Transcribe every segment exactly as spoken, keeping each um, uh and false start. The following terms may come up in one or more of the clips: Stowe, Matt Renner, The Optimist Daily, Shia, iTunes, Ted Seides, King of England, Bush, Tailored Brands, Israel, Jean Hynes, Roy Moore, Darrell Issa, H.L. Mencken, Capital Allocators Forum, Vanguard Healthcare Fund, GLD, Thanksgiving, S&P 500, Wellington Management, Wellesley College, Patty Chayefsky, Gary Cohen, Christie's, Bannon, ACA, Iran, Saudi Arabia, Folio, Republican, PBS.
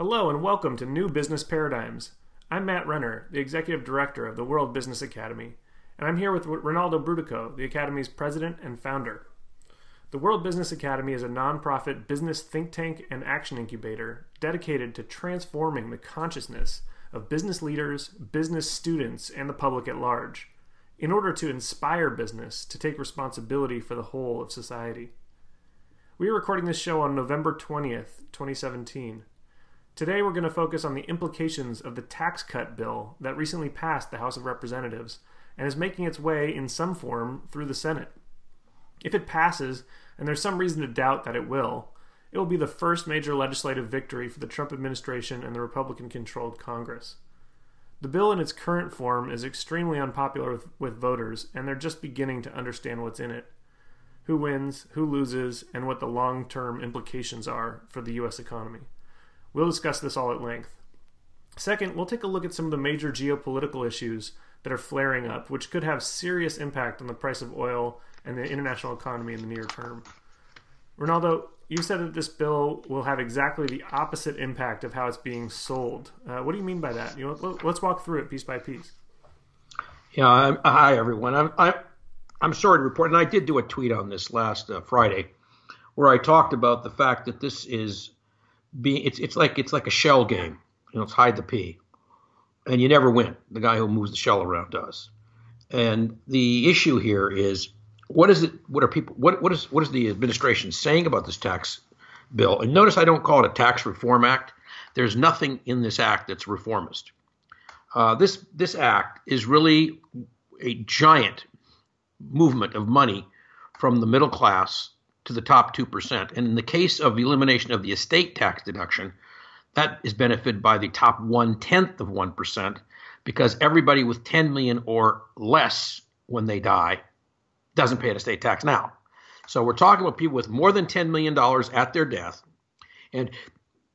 Hello and welcome to New Business Paradigms. I'm Matt Renner, the Executive Director of the World Business Academy, and I'm here with Rinaldo Brutoco, the Academy's President and Founder. The World Business Academy is a nonprofit business think tank and action incubator dedicated to transforming the consciousness of business leaders, business students, and the public at large, in order to inspire business to take responsibility for the whole of society. We are recording this show on November twentieth, twenty seventeen. Today we're going to focus on the implications of the tax cut bill that recently passed the House of Representatives and is making its way in some form through the Senate. If it passes, and there's some reason to doubt that it will, it will be the first major legislative victory for the Trump administration and the Republican-controlled Congress. The bill in its current form is extremely unpopular with, with voters, and they're just beginning to understand what's in it, who wins, who loses, and what the long-term implications are for the U S economy. We'll discuss this all at length. Second, we'll take a look at some of the major geopolitical issues that are flaring up, which could have serious impact on the price of oil and the international economy in the near term. Rinaldo, you said that this bill will have exactly the opposite impact of how it's being sold. Uh, what do you mean by that? You know, let's walk through it piece by piece. Yeah. I'm, hi, everyone. I'm, I'm, I'm sorry to report, and I did do a tweet on this last uh, Friday where I talked about the fact that this is Be, it's it's like it's like a shell game. You know, it's hide the pea, and you never win. The guy who moves the shell around does. And the issue here is what is it? What are people? What what is what is the administration saying about this tax bill? And notice I don't call it a tax reform act. There's nothing in this act that's reformist. Uh, this this act is really a giant movement of money from the middle class to the top two percent. And in the case of the elimination of the estate tax deduction, that is benefited by the top one-tenth of one percent, because everybody with ten million dollars or less when they die doesn't pay an estate tax now. So we're talking about people with more than ten million dollars at their death, and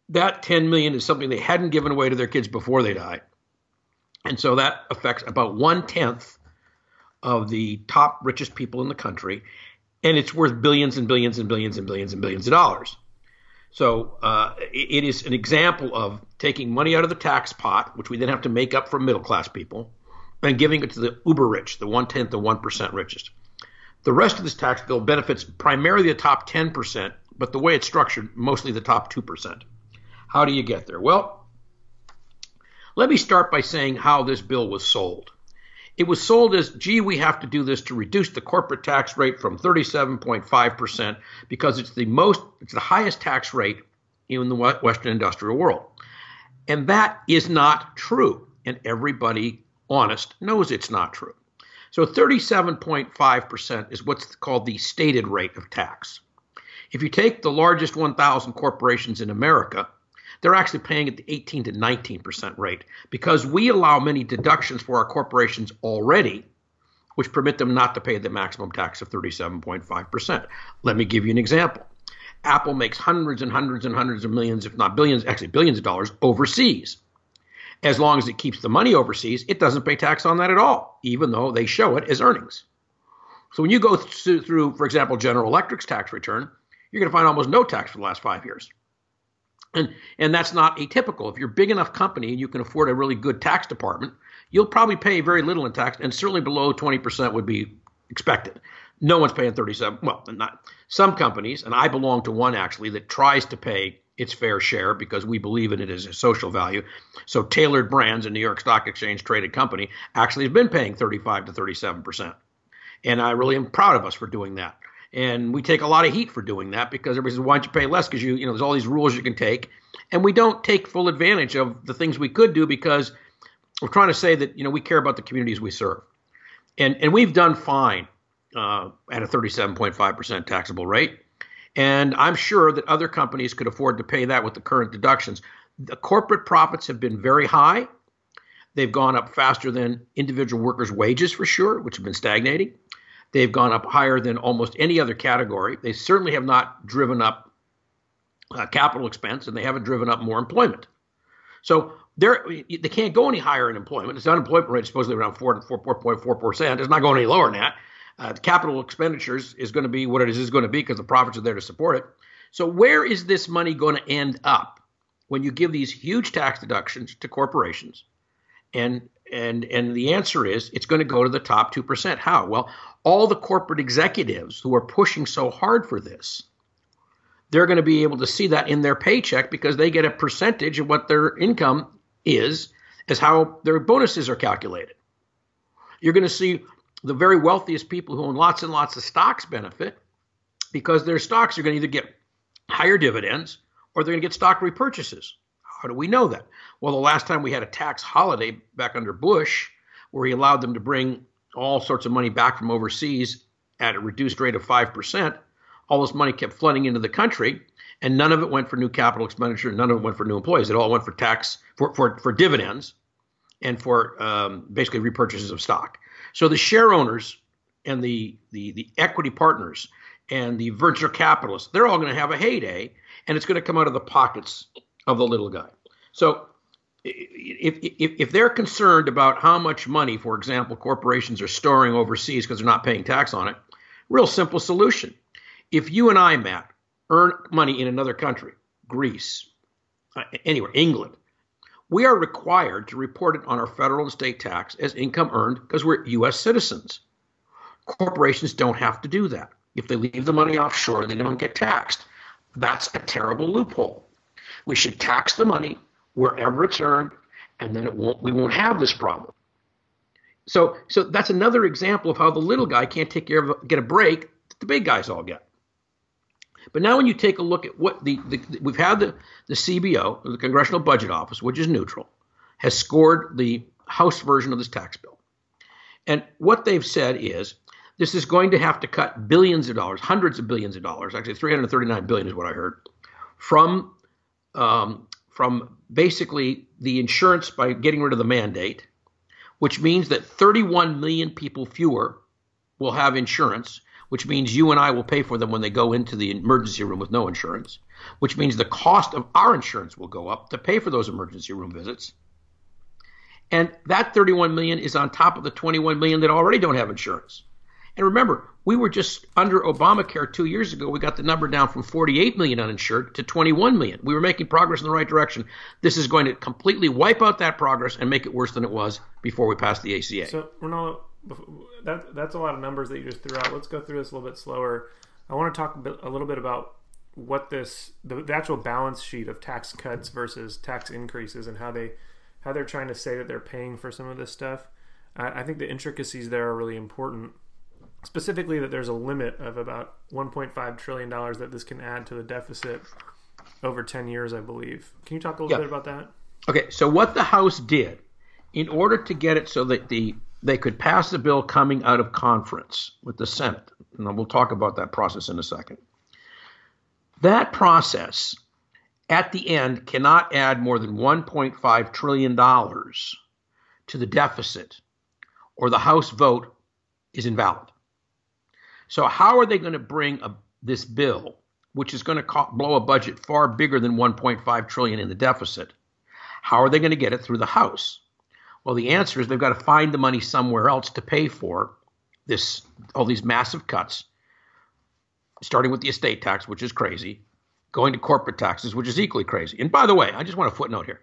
that ten million dollars is something they hadn't given away to their kids before they died. And so that affects about one-tenth of the top richest people in the country, and it's worth billions and billions and billions and billions and billions of dollars. So uh, it, it is an example of taking money out of the tax pot, which we then have to make up for middle-class people, and giving it to the uber-rich, the one-tenth, the one percent richest. The rest of this tax bill benefits primarily the top ten percent, but the way it's structured, mostly the top two percent. How do you get there? Well, let me start by saying how this bill was sold. It was sold as, gee, we have to do this to reduce the corporate tax rate from thirty-seven point five percent because it's the most, it's the highest tax rate in the Western industrial world. And that is not true. And everybody honest knows it's not true. So thirty-seven point five percent is what's called the stated rate of tax. If you take the largest one thousand corporations in America, they're actually paying at the eighteen to nineteen percent rate because we allow many deductions for our corporations already, which permit them not to pay the maximum tax of thirty-seven point five percent. Let me give you an example. Apple makes hundreds and hundreds and hundreds of millions, if not billions, actually billions of dollars overseas. As long as it keeps the money overseas, it doesn't pay tax on that at all, even though they show it as earnings. So when you go th- through, for example, General Electric's tax return, you're going to find almost no tax for the last five years. And, and that's not atypical. If you're a big enough company and you can afford a really good tax department, you'll probably pay very little in tax, and certainly below twenty percent would be expected. No one's paying thirty-seven. Well, not some companies, and I belong to one actually that tries to pay its fair share because we believe in it as a social value. So Tailored Brands, a New York Stock Exchange traded company, actually has been paying thirty-five to thirty-seven percent. And I really am proud of us for doing that. And we take a lot of heat for doing that because everybody says, why don't you pay less? Because you, you know, there's all these rules you can take. And we don't take full advantage of the things we could do because we're trying to say that, you know, we care about the communities we serve. And and we've done fine uh, at a thirty-seven point five percent taxable rate. And I'm sure that other companies could afford to pay that with the current deductions. The corporate profits have been very high. They've gone up faster than individual workers' wages for sure, which have been stagnating. They've gone up higher than almost any other category. They certainly have not driven up uh, capital expense, and they haven't driven up more employment. So they can't go any higher in employment. Its unemployment rate is supposedly around four point four percent. It's not going any lower than that. Uh, the capital expenditures is going to be what it is, is going to be because the profits are there to support it. So where is this money going to end up? when you give these huge tax deductions to corporations? And and and the answer is it's going to go to the top two percent. How? Well, all the corporate executives who are pushing so hard for this, they're going to be able to see that in their paycheck because they get a percentage of what their income is, is how their bonuses are calculated. You're going to see the very wealthiest people who own lots and lots of stocks benefit because their stocks are going to either get higher dividends or they're going to get stock repurchases. How do we know that? Well, the last time we had a tax holiday back under Bush, where he allowed them to bring all sorts of money back from overseas at a reduced rate of five percent, all this money kept flooding into the country, and none of it went for new capital expenditure. None of it went for new employees. It all went for tax, for, for, for dividends and for um, basically repurchases of stock. So the share owners and the, the, the equity partners and the venture capitalists, they're all going to have a heyday, and it's going to come out of the pockets of the little guy. So if, if if they're concerned about how much money, for example, corporations are storing overseas because they're not paying tax on it, real simple solution. If you and I, Matt, earn money in another country, Greece, uh, anywhere, England, we are required to report it on our federal and state tax as income earned because we're U S citizens. Corporations don't have to do that. If they leave the money offshore, they don't get taxed. That's a terrible loophole. We should tax the money wherever it's earned, and then it won't, we won't have this problem. So so that's another example of how the little guy can't take care of, get a break that the big guys all get. But now when you take a look at what the, the – we've had the, the C B O, the Congressional Budget Office, which is neutral, has scored the House version of this tax bill. And what they've said is this is going to have to cut billions of dollars, hundreds of billions of dollars, actually three hundred thirty-nine billion dollars is what I heard, from – Um, from basically the insurance by getting rid of the mandate, which means that thirty-one million people fewer will have insurance, which means you and I will pay for them when they go into the emergency room with no insurance, which means the cost of our insurance will go up to pay for those emergency room visits. And that thirty-one million is on top of the twenty-one million that already don't have insurance. And remember, we were just under Obamacare two years ago. We got the number down from forty-eight million uninsured to twenty-one million. We were making progress in the right direction. This is going to completely wipe out that progress and make it worse than it was before we passed the A C A. So, Rinaldo, that, that's a lot of numbers that you just threw out. Let's go through this a little bit slower. I want to talk a, bit, a little bit about what this the, the actual balance sheet of tax cuts versus tax increases and how they how they're trying to say that they're paying for some of this stuff. I, I think the intricacies there are really important. Specifically, that there's a limit of about one point five trillion dollars that this can add to the deficit over ten years, I believe. Can you talk a little yeah. bit about that? Okay, so what the House did in order to get it so that the they could pass the bill coming out of conference with the Senate, and we'll talk about that process in a second. That process at the end cannot add more than one point five trillion dollars to the deficit, or the House vote is invalid. So how are they going to bring a, this bill, which is going to co- blow a budget far bigger than one point five trillion dollars in the deficit? How are they going to get it through the House? Well, the answer is they've got to find the money somewhere else to pay for this, all these massive cuts, starting with the estate tax, which is crazy, going to corporate taxes, which is equally crazy. And by the way, I just want to footnote here.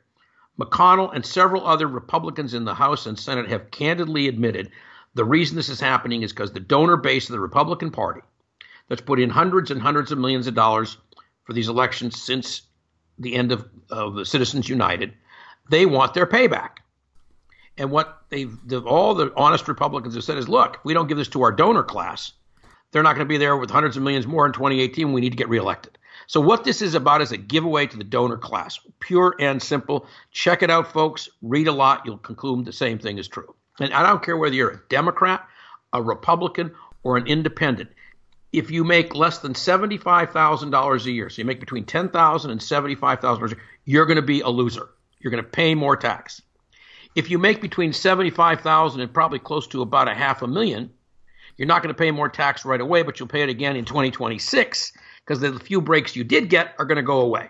McConnell and several other Republicans in the House and Senate have candidly admitted the reason this is happening is because the donor base of the Republican Party that's put in hundreds and hundreds of millions of dollars for these elections since the end of, of the Citizens United, they want their payback. And what they've, they've all the honest Republicans have said is, look, if we don't give this to our donor class, they're not going to be there with hundreds of millions more in twenty eighteen. We need to get reelected. So what this is about is a giveaway to the donor class, pure and simple. Check it out, folks. Read a lot. You'll conclude the same thing is true. And I don't care whether you're a Democrat, a Republican, or an independent. If you make less than seventy-five thousand dollars a year, so you make between ten thousand dollars and seventy-five thousand dollars a year, you're going to be a loser. You're going to pay more tax. If you make between seventy-five thousand dollars and probably close to about a half a million, you're not going to pay more tax right away, but you'll pay it again in twenty twenty-six because the few breaks you did get are going to go away,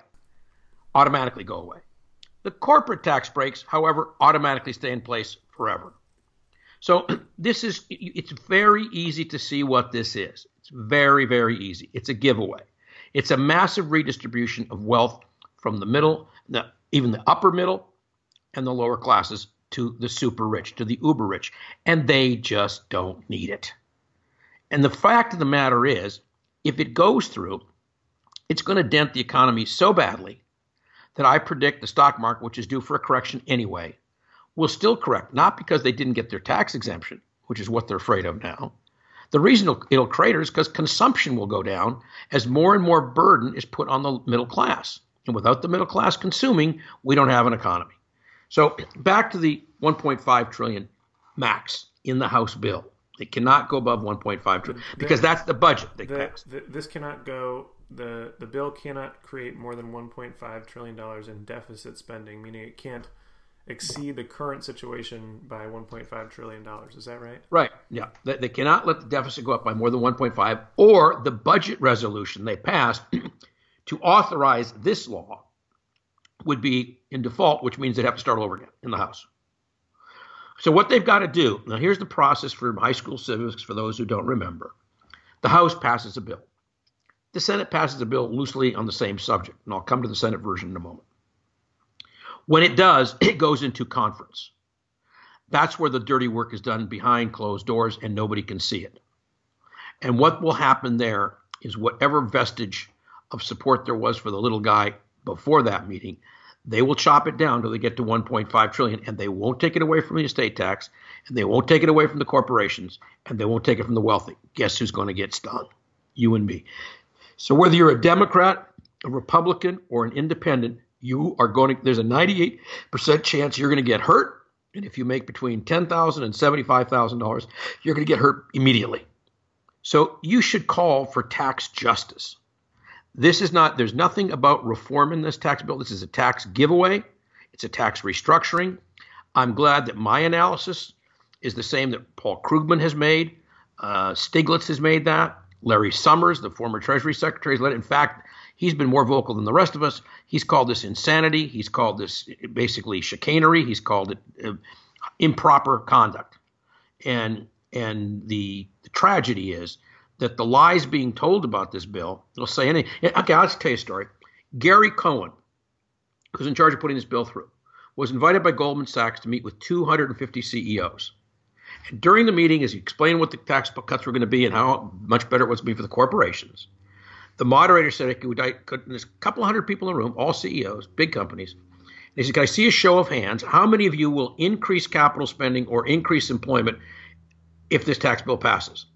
automatically go away. The corporate tax breaks, however, automatically stay in place forever. So this is, it's very easy to see what this is. It's very, very easy. It's a giveaway. It's a massive redistribution of wealth from the middle the even the upper middle and the lower classes to the super rich, to the uber rich, and they just don't need it. And the fact of the matter is, if it goes through, it's going to dent the economy so badly that I predict the stock market, which is due for a correction anyway, will still correct, not because they didn't get their tax exemption, which is what they're afraid of now. The reason it'll, it'll crater is because consumption will go down as more and more burden is put on the middle class. And without the middle class consuming, we don't have an economy. So back to the one point five trillion max in the House bill. It cannot go above one point five trillion because this, that's the budget they the, passed. The, this cannot go. The, the bill cannot create more than one point five trillion dollars in deficit spending, meaning it can't exceed the current situation by one point five trillion dollars. Is that right? Right. Yeah. They, they cannot let the deficit go up by more than one point five, or the budget resolution they passed to authorize this law would be in default, which means they'd have to start over again in the House. So what they've got to do, now here's the process for high school civics for those who don't remember. The House passes a bill. The Senate passes a bill loosely on the same subject, and I'll come to the Senate version in a moment. When it does, it goes into conference. That's where the dirty work is done behind closed doors and nobody can see it. And what will happen there is whatever vestige of support there was for the little guy before that meeting, they will chop it down till they get to one point five trillion dollars, and they won't take it away from the estate tax, and they won't take it away from the corporations, and they won't take it from the wealthy. Guess who's going to get stung? You and me. So whether you're a Democrat, a Republican, or an independent, you are going to, there's a ninety-eight percent chance you're going to get hurt. And if you make between ten thousand dollars and seventy-five thousand dollars, you're going to get hurt immediately. So you should call for tax justice. This is not, there's nothing about reform in this tax bill. This is a tax giveaway. It's a tax restructuring. I'm glad that my analysis is the same that Paul Krugman has made. Uh, Stiglitz has made that. Larry Summers, the former Treasury Secretary, has led it. In fact, he's been more vocal than the rest of us. He's called this insanity. He's called this basically chicanery. He's called it uh, improper conduct. And, and the, the tragedy is that the lies being told about this bill, they'll say anything. Okay, I'll just tell you a story. Gary Cohen, who's in charge of putting this bill through, was invited by Goldman Sachs to meet with two hundred fifty C E Os. And during the meeting, as he explained what the tax cuts were going to be and how much better it was to be for the corporations, the moderator said, okay, we could, there's a couple hundred people in the room, all C E Os, big companies. And he said, can I see a show of hands? How many of you will increase capital spending or increase employment if this tax bill passes?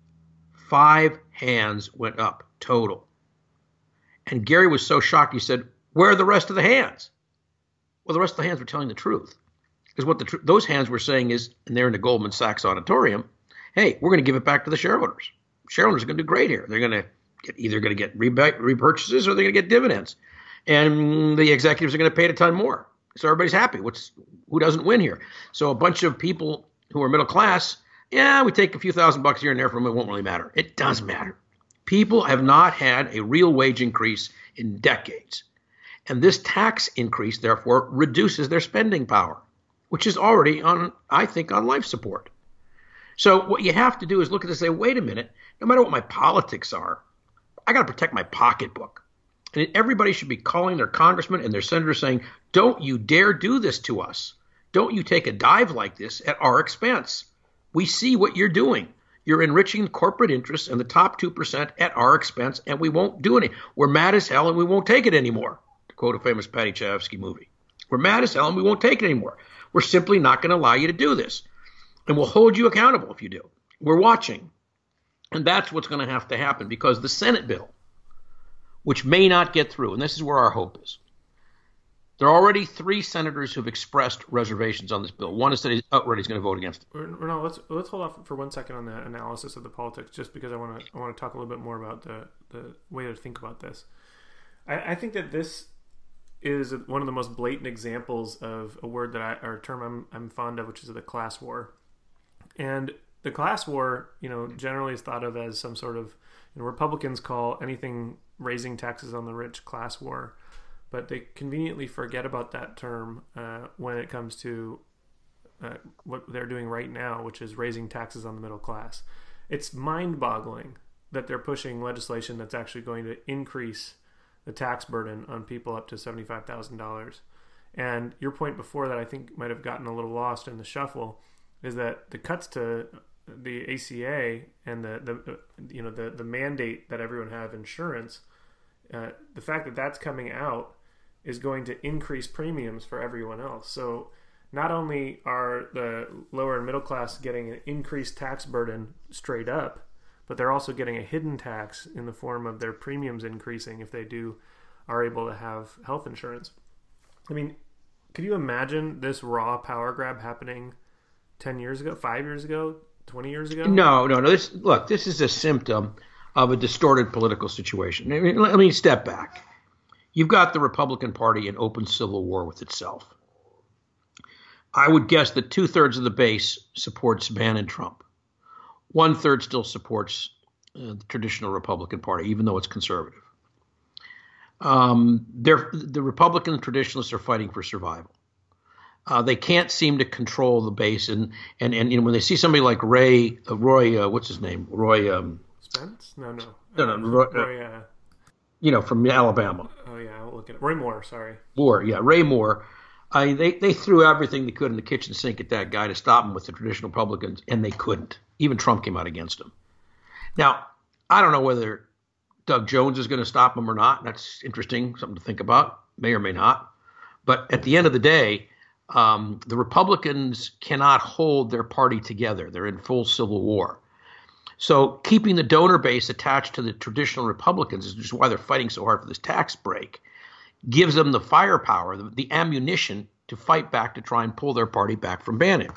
Five hands went up total. And Gary was so shocked, he said, where are the rest of the hands? Well, the rest of the hands were telling the truth. Because what the tr- those hands were saying is, and they're in the Goldman Sachs auditorium, hey, we're going to give it back to the shareholders. Shareholders are going to do great here. They're going to get, either going to get rebate, repurchases or they're going to get dividends. And the executives are going to pay it a ton more. So everybody's happy. What's who doesn't win here? So a bunch of people who are middle class, yeah, we take a few thousand bucks here and there from it. It won't really matter. It does matter. People have not had a real wage increase in decades. And this tax increase, therefore, reduces their spending power, which is already on, I think, on life support. So what you have to do is look at this and say, wait a minute, no matter what my politics are, I got to protect my pocketbook. And everybody should be calling their congressman and their senator saying, don't you dare do this to us. Don't you take a dive like this at our expense. We see what you're doing. You're enriching corporate interests and the top two percent at our expense, and we won't do any. We're mad as hell, and we won't take it anymore, to quote a famous Patty Chayefsky movie. We're mad as hell, and we won't take it anymore. We're simply not going to allow you to do this, and we'll hold you accountable if you do. We're watching, and that's what's going to have to happen because the Senate bill, which may not get through, and this is where our hope is, there are already three senators who've expressed reservations on this bill. One has said he's outright he's going to vote against it. Rinaldo, let's let's hold off for one second on the analysis of the politics, just because I want to I want to talk a little bit more about the, the way to think about this. I, I think that this is one of the most blatant examples of a word that I or a term I'm I'm fond of, which is the class war. And the class war, you know, generally is thought of as some sort of, you know, Republicans call anything raising taxes on the rich class war. But they conveniently forget about that term uh, when it comes to uh, what they're doing right now, which is raising taxes on the middle class. It's mind-boggling that they're pushing legislation that's actually going to increase the tax burden on people up to seventy-five thousand dollars. And your point before that I think might have gotten a little lost in the shuffle is that the cuts to the A C A and the, the you know the, the mandate that everyone have insurance, uh, the fact that that's coming out is going to increase premiums for everyone else. So not only are the lower and middle class getting an increased tax burden straight up, but they're also getting a hidden tax in the form of their premiums increasing if they do are able to have health insurance. I mean, could you imagine this raw power grab happening ten years ago, five years ago, twenty years ago? No, no, no. This, look, this is a symptom of a distorted political situation. I mean, let me step back. You've got the Republican Party in open civil war with itself. I would guess that two-thirds of the base supports Bannon, Trump. One-third still supports uh, the traditional Republican Party, even though it's conservative. Um, they're, the Republican traditionalists are fighting for survival. Uh, they can't seem to control the base, and and and you know, when they see somebody like Ray, uh, Roy, uh, what's his name, Roy um, Spence? No, no, no, no, Roy, Roy uh, you know, from Alabama. Oh yeah, I'll look at it. Roy Moore, sorry. Moore, yeah, Ray Moore. I they they threw everything they could in the kitchen sink at that guy to stop him with the traditional Republicans, and they couldn't. Even Trump came out against him. Now, I don't know whether Doug Jones is going to stop him or not. That's interesting, something to think about, may or may not. But at the end of the day, um, the Republicans cannot hold their party together. They're in full civil war. So keeping the donor base attached to the traditional Republicans, is just why they're fighting so hard for this tax break, gives them the firepower, the, the ammunition to fight back to try and pull their party back from Bannon.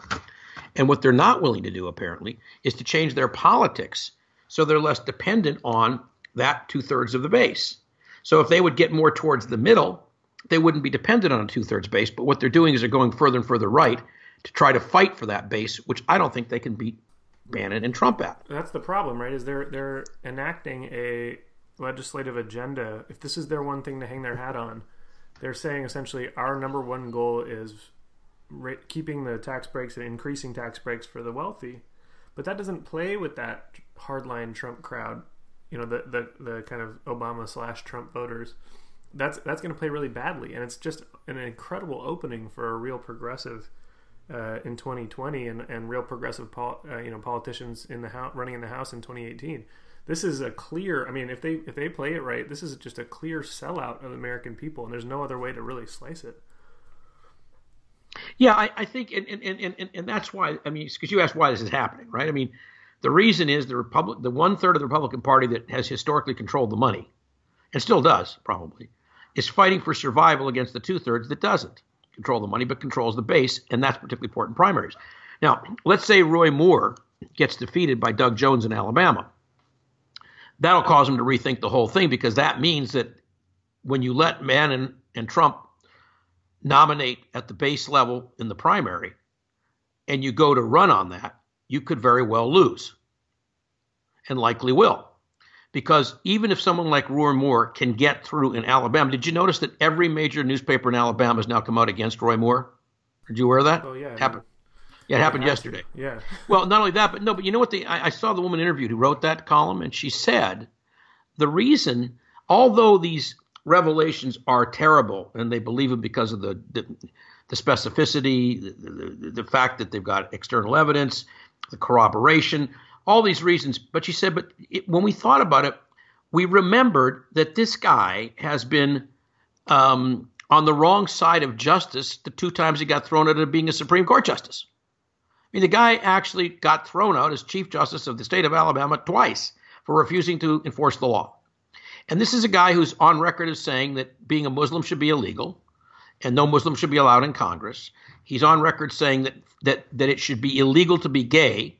And what they're not willing to do, apparently, is to change their politics so they're less dependent on that two-thirds of the base. So if they would get more towards the middle, they wouldn't be dependent on a two-thirds base. But what they're doing is they're going further and further right to try to fight for that base, which I don't think they can beat Bannon and Trump at. That's the problem, right, is they're they're enacting a legislative agenda. If this is their one thing to hang their hat on, they're saying essentially our number one goal is ra- keeping the tax breaks and increasing tax breaks for the wealthy. But that doesn't play with that hardline Trump crowd. You know, the, the, the kind of Obama slash Trump voters, that's that's going to play really badly. And it's just an incredible opening for a real progressive uh, in twenty twenty and, and real progressive pol- uh, you know politicians in the house, running in the House in twenty eighteen. This is a clear, I mean, if they if they play it right, this is just a clear sellout of the American people, and there's no other way to really slice it. Yeah, I, I think, and, and, and, and that's why, I mean, because you asked why this is happening, right? I mean, the reason is the Republic, the one-third of the Republican Party that has historically controlled the money, and still does probably, is fighting for survival against the two-thirds that doesn't control the money but controls the base, and that's particularly important in primaries. Now, let's say Roy Moore gets defeated by Doug Jones in Alabama. That'll cause him to rethink the whole thing, because that means that when you let Bannon and Trump nominate at the base level in the primary and you go to run on that, you could very well lose, and likely will, because even if someone like Roy Moore can get through in Alabama, did you notice that every major newspaper in Alabama has now come out against Roy Moore? Did you aware of that? Oh yeah, it happened. Yeah, it happened yesterday. Yeah. Well, not only that, but no, but you know what? The I, I saw the woman interviewed who wrote that column, and she said the reason, although these revelations are terrible, and they believe them because of the the, the specificity, the, the, the fact that they've got external evidence, the corroboration, all these reasons. But she said, but it, when we thought about it, we remembered that this guy has been um, on the wrong side of justice the two times he got thrown out of being a Supreme Court justice. I mean, the guy actually got thrown out as Chief Justice of the state of Alabama twice for refusing to enforce the law. And this is a guy who's on record as saying that being a Muslim should be illegal and no Muslim should be allowed in Congress. He's on record saying that that that it should be illegal to be gay,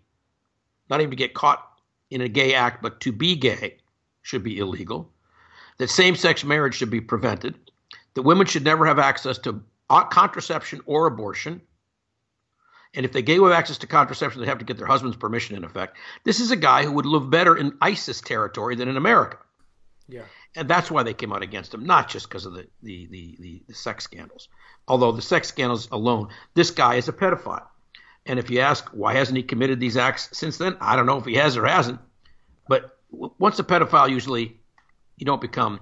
not even to get caught in a gay act, but to be gay should be illegal, that same-sex marriage should be prevented, that women should never have access to contraception or abortion, and if they gave away access to contraception, they have to get their husband's permission, in effect. This is a guy who would live better in ISIS territory than in America. Yeah. And that's why they came out against him, not just because of the, the, the, the, the sex scandals. Although the sex scandals alone, this guy is a pedophile. And if you ask, why hasn't he committed these acts since then? I don't know if he has or hasn't. But w- once a pedophile, usually you don't become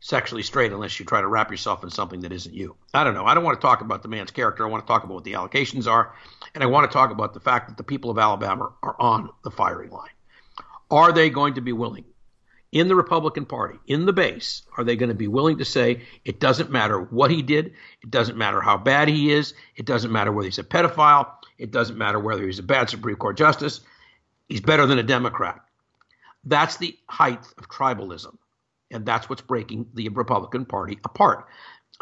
sexually straight unless you try to wrap yourself in something that isn't you. I don't know. I don't want to talk about the man's character. I want to talk about what the allegations are. And I want to talk about the fact that the people of Alabama are on the firing line. Are they going to be willing in the Republican Party, in the base, are they going to be willing to say it doesn't matter what he did? It doesn't matter how bad he is. It doesn't matter whether he's a pedophile. It doesn't matter whether he's a bad Supreme Court justice. He's better than a Democrat. That's the height of tribalism. And that's what's breaking the Republican Party apart.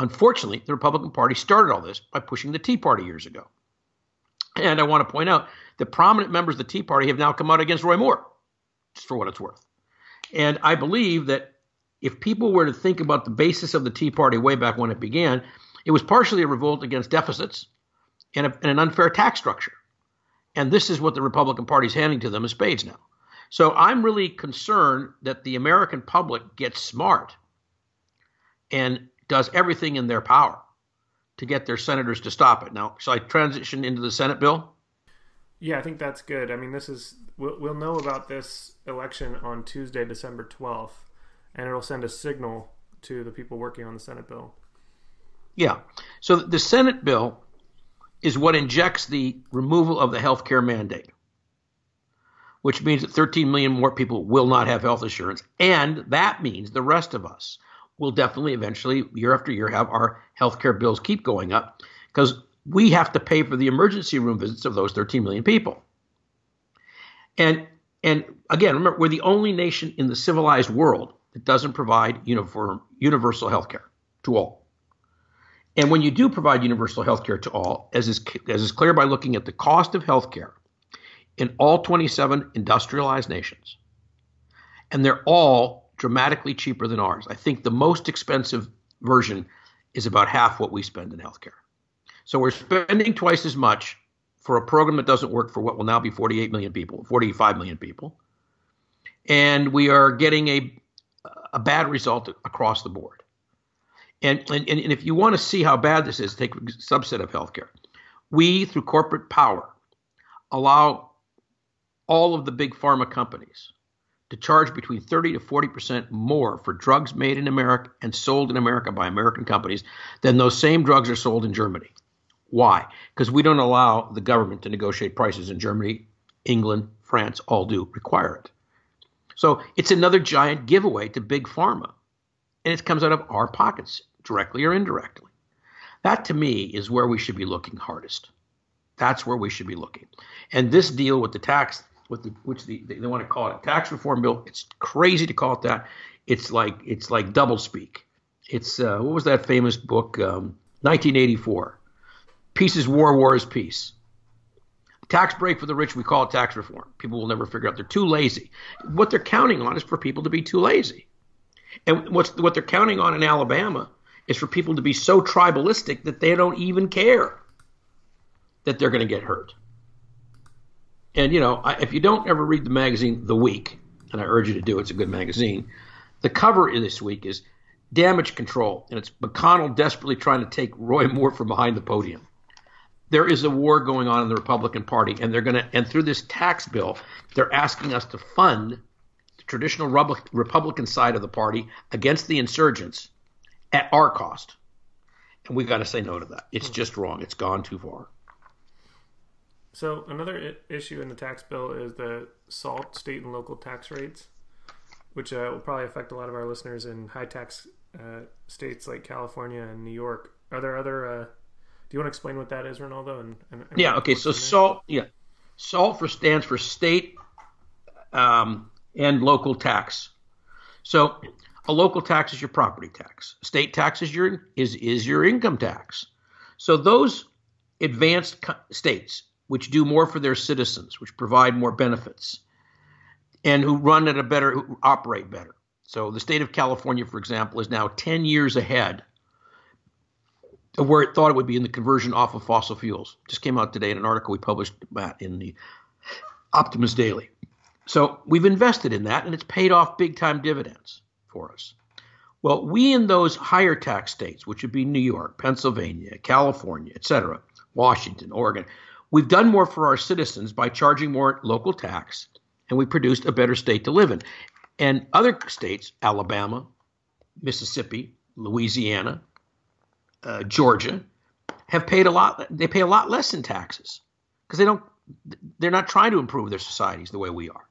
Unfortunately, the Republican Party started all this by pushing the Tea Party years ago. And I want to point out that prominent members of the Tea Party have now come out against Roy Moore, just for what it's worth. And I believe that if people were to think about the basis of the Tea Party way back when it began, it was partially a revolt against deficits and, a, and an unfair tax structure. And this is what the Republican Party is handing to them in spades now. So I'm really concerned that the American public gets smart and does everything in their power to get their senators to stop it. Now, shall I transition into the Senate bill? Yeah, I think that's good. I mean, this is we'll, we'll know about this election on Tuesday, December twelfth, and it'll send a signal to the people working on the Senate bill. Yeah. So the Senate bill is what injects the removal of the health care mandate, which means that thirteen million more people will not have health insurance. And that means the rest of us will definitely eventually, year after year, have our health care bills keep going up because we have to pay for the emergency room visits of those thirteen million people. And and again, remember, we're the only nation in the civilized world that doesn't provide uniform, universal health care to all. And when you do provide universal health care to all, as is, as is clear by looking at the cost of health care in all twenty-seven industrialized nations, and they're all dramatically cheaper than ours. I think the most expensive version is about half what we spend in health care. So we're spending twice as much for a program that doesn't work for what will now be forty-eight million people, forty-five million people. And we are getting a a bad result across the board. And, and, and if you want to see how bad this is, take a subset of healthcare. We, through corporate power, allow all of the big pharma companies to charge between thirty to forty percent more for drugs made in America and sold in America by American companies than those same drugs are sold in Germany. Why? Because we don't allow the government to negotiate prices in Germany, England, France, all do require it. So it's another giant giveaway to big pharma. And it comes out of our pockets, directly or indirectly. That, to me, is where we should be looking hardest. That's where we should be looking. And this deal with the tax, with the, which the, they want to call it a tax reform bill, it's crazy to call it that. It's like it's like doublespeak. It's uh, what was that famous book, um, nineteen eighty-four? Peace is war, war is peace. Tax break for the rich, we call it tax reform. People will never figure out. They're too lazy. What they're counting on is for people to be too lazy. And what's, what they're counting on in Alabama is for people to be so tribalistic that they don't even care that they're going to get hurt. And, you know, I, if you don't ever read the magazine The Week, and I urge you to do, it's a good magazine, the cover this week is Damage Control, and it's McConnell desperately trying to take Roy Moore from behind the podium. There is a war going on in the Republican Party, and they're going to, and through this tax bill, they're asking us to fund the traditional Republican side of the party against the insurgents at our cost. And we've got to say no to that. It's just wrong. It's gone too far. So another I- issue in the tax bill is the SALT, state and local tax rates, which uh, will probably affect a lot of our listeners in high tax uh, states like California and New York. Are there other uh... Do you want to explain what that is, Rinaldo? And, and, and yeah, okay. So SALT, yeah, SALT for stands for state um, and local tax. So a local tax is your property tax. State tax is your is is your income tax. So those advanced co- states which do more for their citizens, which provide more benefits, and who run at a better, who operate better. So the state of California, for example, is now ten years ahead of where it thought it would be in the conversion off of fossil fuels. Just came out today in an article we published, Matt, in the Optimist Daily. So we've invested in that, and it's paid off big-time dividends for us. Well, we in those higher tax states, which would be New York, Pennsylvania, California, et cetera, Washington, Oregon, we've done more for our citizens by charging more local tax, and we produced a better state to live in. And other states, Alabama, Mississippi, Louisiana, uh, Georgia have paid a lot. They pay a lot less in taxes because they don't they're not trying to improve their societies the way we are.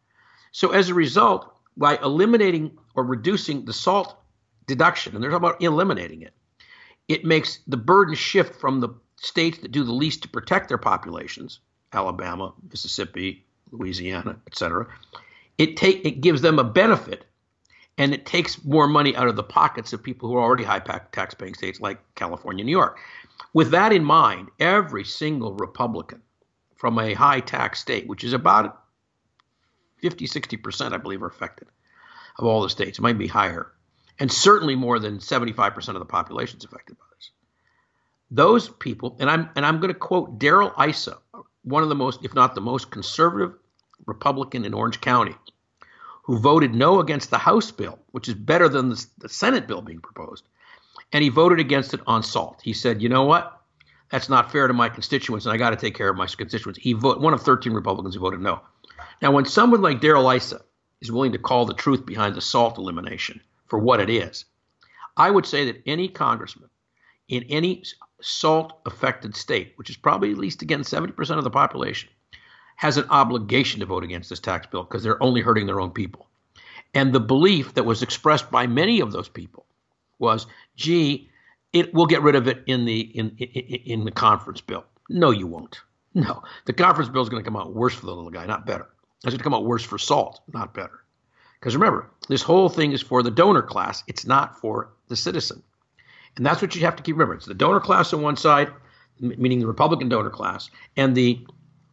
So as a result, by eliminating or reducing the SALT deduction, and they're talking about eliminating it, it makes the burden shift from the states that do the least to protect their populations, Alabama, Mississippi, Louisiana, et cetera. It take, it gives them a benefit, and it takes more money out of the pockets of people who are already high tax-paying states like California, New York. With that in mind, every single Republican from a high-tax state, which is about fifty, sixty percent, I believe, are affected of all the states. It might be higher, and certainly more than seventy-five percent of the population is affected by this. Those people, and I'm and I'm going to quote Darrell Issa, one of the most, if not the most, conservative Republican in Orange County, who voted no against the House bill, which is better than the, the Senate bill being proposed, and he voted against it on SALT. He said, you know what? That's not fair to my constituents, and I got to take care of my constituents. He vote, one of thirteen Republicans who voted no. Now, when someone like Darrell Issa is willing to call the truth behind the SALT elimination for what it is, I would say that any congressman in any SALT-affected state, which is probably at least, again, seventy percent of the population, has an obligation to vote against this tax bill because they're only hurting their own people. And the belief that was expressed by many of those people was, gee, it we'll get rid of it in the in in, in the conference bill. No, you won't. No, the conference bill is going to come out worse for the little guy, not better. It's going to come out worse for SALT, not better. Because remember, this whole thing is for the donor class. It's not for the citizen. And that's what you have to keep remembering. It's the donor class on one side, meaning the Republican donor class, and the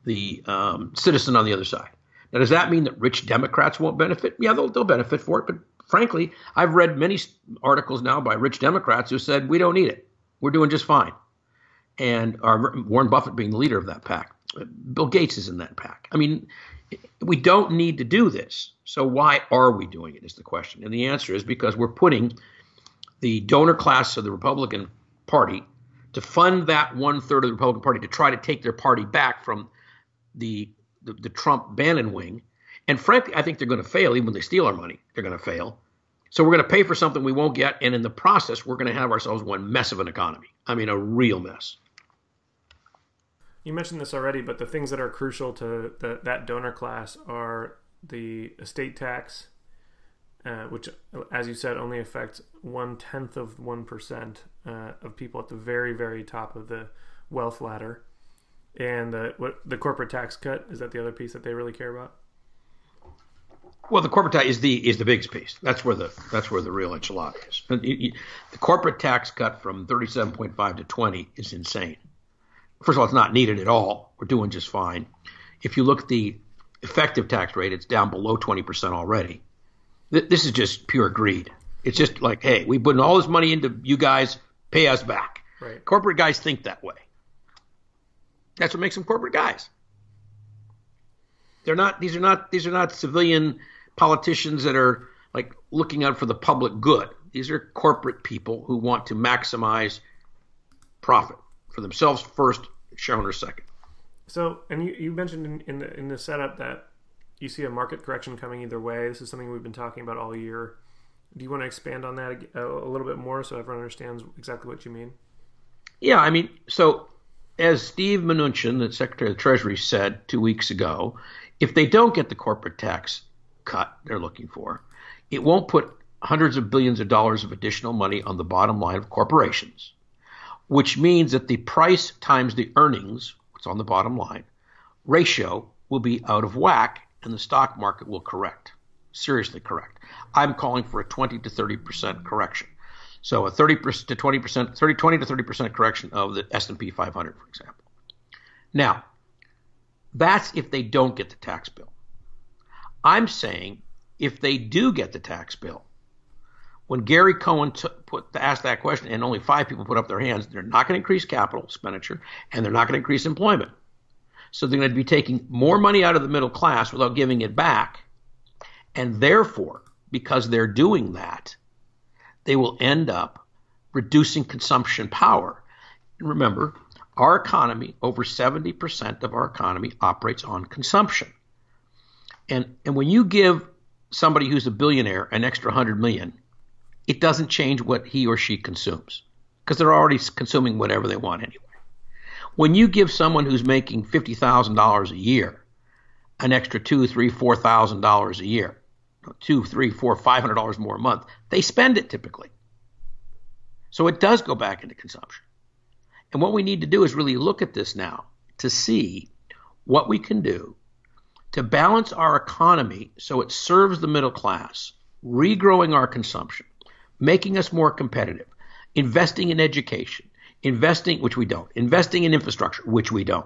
the um, citizen on the other side. Now, does that mean that rich Democrats won't benefit? Yeah, they'll, they'll benefit for it. But frankly, I've read many articles now by rich Democrats who said, we don't need it. We're doing just fine. And our, Warren Buffett being the leader of that pack. Bill Gates is in that pack. I mean, we don't need to do this. So why are we doing it is the question. And the answer is because we're putting the donor class of the Republican Party to fund that one-third of the Republican Party to try to take their party back from the the, the Trump-Bannon wing. And frankly, I think they're going to fail. Even when they steal our money, they're going to fail. So we're going to pay for something we won't get. And in the process, we're going to have ourselves one mess of an economy. I mean, a real mess. You mentioned this already, but the things that are crucial to the, that donor class are the estate tax, uh, which, as you said, only affects one-tenth of one percent uh, of people at the very, very top of the wealth ladder. And the, what, the corporate tax cut, is that the other piece that they really care about? Well, the corporate tax is the is the biggest piece. That's where the that's where the real enchilada is. The corporate tax cut from thirty-seven point five to twenty is insane. First of all, it's not needed at all. We're doing just fine. If you look at the effective tax rate, it's down below twenty percent already. Th- this is just pure greed. It's just like, hey, we put all this money into you guys, pay us back. Right. Corporate guys think that way. That's what makes them corporate guys. They're not. These are not. These are not civilian politicians that are like looking out for the public good. These are corporate people who want to maximize profit for themselves first, shareholders second. So, and you, you mentioned in, in the in the setup that you see a market correction coming either way. This is something we've been talking about all year. Do you want to expand on that a, a little bit more so everyone understands exactly what you mean? Yeah, I mean, so as Steve Mnuchin, the Secretary of the Treasury, said two weeks ago, if they don't get the corporate tax cut they're looking for, it won't put hundreds of billions of dollars of additional money on the bottom line of corporations, which means that the price times the earnings, what's on the bottom line, ratio will be out of whack and the stock market will correct, seriously correct. I'm calling for a twenty to thirty percent correction. So a thirty to twenty percent, thirty, twenty to thirty percent correction of the S and P five hundred, for example. Now, that's if they don't get the tax bill. I'm saying if they do get the tax bill, when Gary Cohen t- put asked that question and only five people put up their hands, they're not going to increase capital expenditure and they're not going to increase employment. So they're going to be taking more money out of the middle class without giving it back. And therefore, because they're doing that, they will end up reducing consumption power. And remember, our economy, over seventy percent of our economy operates on consumption. And and when you give somebody who's a billionaire an extra one hundred million it doesn't change what he or she consumes because they're already consuming whatever they want anyway. When you give someone who's making fifty thousand dollars a year an extra two, three, four thousand dollars a year, two, three, four, five hundred dollars more a month, they spend it typically. So it does go back into consumption. And what we need to do is really look at this now to see what we can do to balance our economy so it serves the middle class, regrowing our consumption, making us more competitive, investing in education, investing, which we don't, investing in infrastructure, which we don't.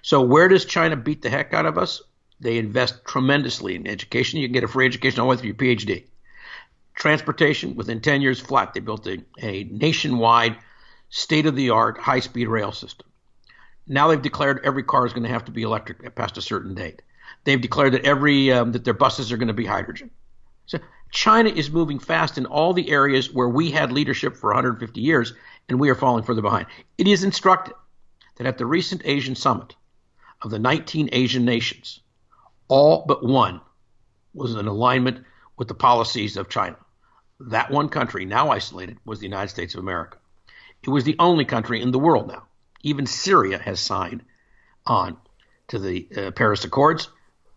So where does China beat the heck out of us? They invest tremendously in education. You can get a free education all the way through your PhD. Transportation, within ten years flat, they built a, a nationwide, state-of-the-art, high-speed rail system. Now they've declared every car is going to have to be electric past a certain date. They've declared that every um, that their buses are going to be hydrogen. So China is moving fast in all the areas where we had leadership for one hundred fifty years, and we are falling further behind. It is instructive that at the recent Asian summit of the nineteen Asian nations, all but one was in alignment with the policies of China. That one country, now isolated, was the United States of America. It was the only country in the world now. Even Syria has signed on to the uh, Paris Accords.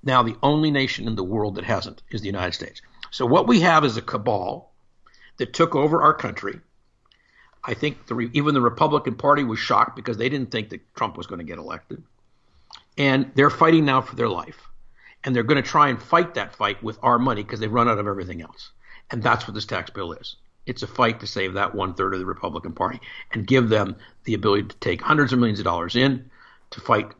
Now the only nation in the world that hasn't is the United States. So what we have is a cabal that took over our country. I think the re- even the Republican Party was shocked because they didn't think that Trump was going to get elected. And they're fighting now for their life. And they're going to try and fight that fight with our money because they've run out of everything else. And that's what this tax bill is. It's a fight to save that one-third of the Republican Party and give them the ability to take hundreds of millions of dollars in to fight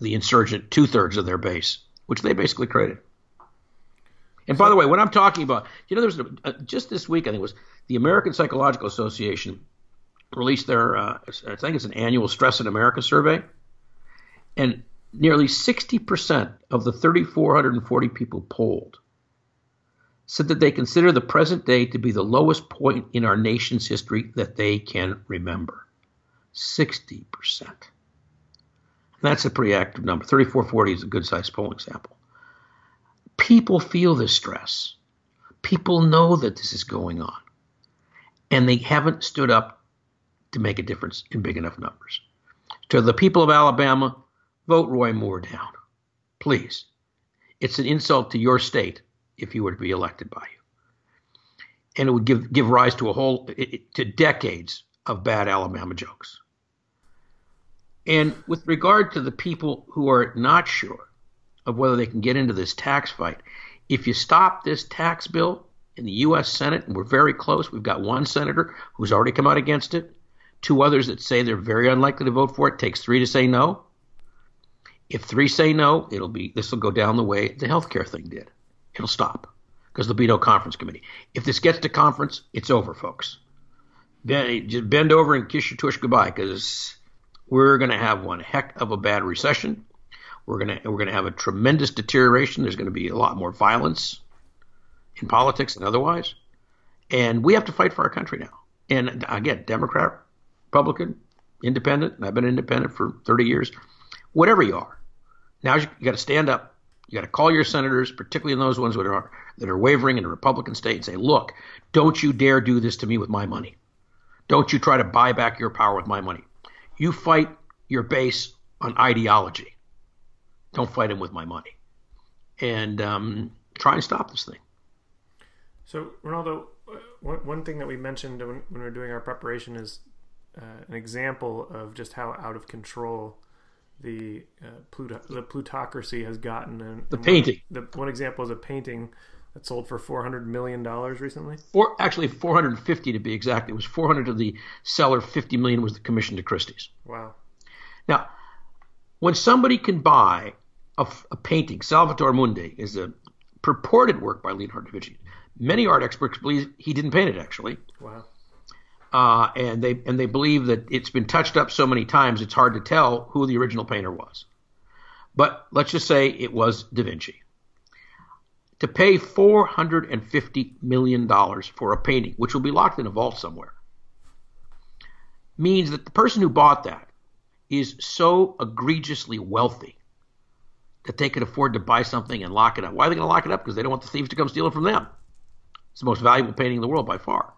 the insurgent two-thirds of their base, which they basically created. And by the way, what I'm talking about, you know, there was a, uh, just this week, I think it was the American Psychological Association released their, uh, I think it's an annual Stress in America survey. And nearly sixty percent of the three thousand four hundred forty people polled said that they consider the present day to be the lowest point in our nation's history that they can remember. sixty percent. And that's a pretty active number. three thousand four hundred forty is a good-sized polling sample. People feel this stress. People know that this is going on. And they haven't stood up to make a difference in big enough numbers. To the people of Alabama, vote Roy Moore down. Please. It's an insult to your state if you were to be elected by you. And it would give give rise to a whole – to decades of bad Alabama jokes. And with regard to the people who are not sure of whether they can get into this tax fight, if you stop this tax bill in the U S Senate, and we're very close, we've got one senator who's already come out against it, two others that say they're very unlikely to vote for it, takes three to say no. If three say no, it'll be this will go down the way the health care thing did. It'll stop because there'll be no conference committee. If this gets to conference, it's over, folks. Bend, just bend over and kiss your tush goodbye because we're going to have one heck of a bad recession. We're going to we're going to have a tremendous deterioration. There's going to be a lot more violence in politics and otherwise. And we have to fight for our country now. And again, Democrat, Republican, independent, and I've been independent for thirty years, whatever you are. Now you got to stand up. You got to call your senators, particularly in those ones that are that are wavering in a Republican state, and say, look, don't you dare do this to me with my money. Don't you try to buy back your power with my money. You fight your base on ideology. Don't fight him with my money. And um, try and stop this thing. So, Rinaldo, one thing that we mentioned when we were doing our preparation is uh, an example of just how out of control the uh, pluto- the plutocracy has gotten. And the painting. One, the, one example is a painting that sold for four hundred million dollars recently. Or actually, four hundred fifty to be exact. It was four hundred to the seller, fifty million dollars was the commission to Christie's. Wow. Now, when somebody can buy a, a painting, Salvator Mundi is a purported work by Leonardo da Vinci. Many art experts believe he didn't paint it, actually. Wow. Uh, and they and they believe that it's been touched up so many times it's hard to tell who the original painter was. But let's just say it was Da Vinci. To pay four hundred fifty million dollars for a painting, which will be locked in a vault somewhere, means that the person who bought that is so egregiously wealthy that they could afford to buy something and lock it up. Why are they going to lock it up? Because they don't want the thieves to come steal it from them. It's the most valuable painting in the world by far.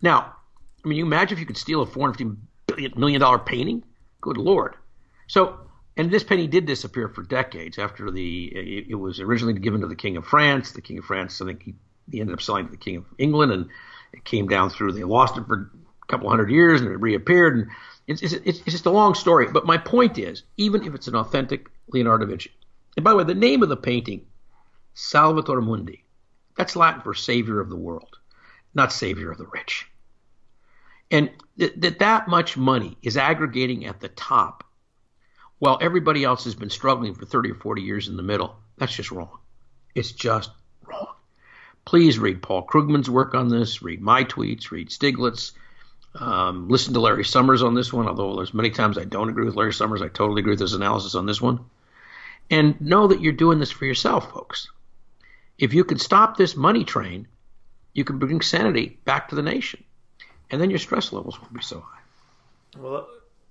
Now, I mean, you imagine if you could steal a four hundred fifty million dollars painting? Good Lord. So, and this penny did disappear for decades after the, it, it was originally given to the King of France. The King of France, I think he, he ended up selling to the King of England, and it came down through, they lost it for a couple hundred years and it reappeared. And it's, it's, it's just a long story. But my point is, even if it's an authentic Leonardo da Vinci, and by the way, the name of the painting, Salvator Mundi, that's Latin for savior of the world, not savior of the rich. And th- that that much money is aggregating at the top while everybody else has been struggling for thirty or forty years in the middle. That's just wrong. It's just wrong. Please read Paul Krugman's work on this. Read my tweets. Read Stiglitz. Um, listen to Larry Summers on this one, although there's many times I don't agree with Larry Summers. I totally agree with his analysis on this one. And know that you're doing this for yourself, folks. If you can stop this money train, you can bring sanity back to the nation. And then your stress levels won't be so high. Well,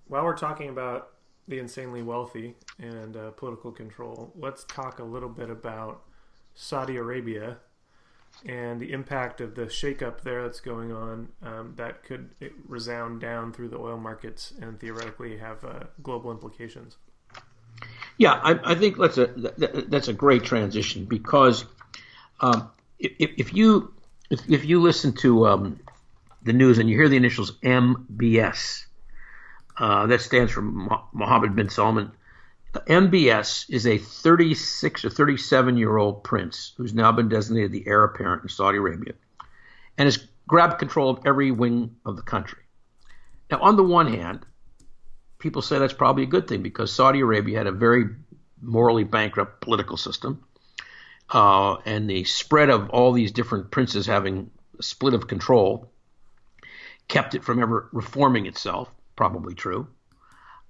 while we're talking about the insanely wealthy and uh, political control, let's talk a little bit about Saudi Arabia and the impact of the shakeup there that's going on um, that could resound down through the oil markets and theoretically have uh, global implications. Yeah, I, I think that's a that's a great transition because um, if, if you if, if you listen to um, the news and you hear the initials M B S. Uh, that stands for Mohammed bin Salman. M B S is a thirty-six or thirty-seven-year-old prince who's now been designated the heir apparent in Saudi Arabia and has grabbed control of every wing of the country. Now, on the one hand, people say that's probably a good thing because Saudi Arabia had a very morally bankrupt political system, uh, and the spread of all these different princes having a split of control kept it from ever reforming itself. Probably true.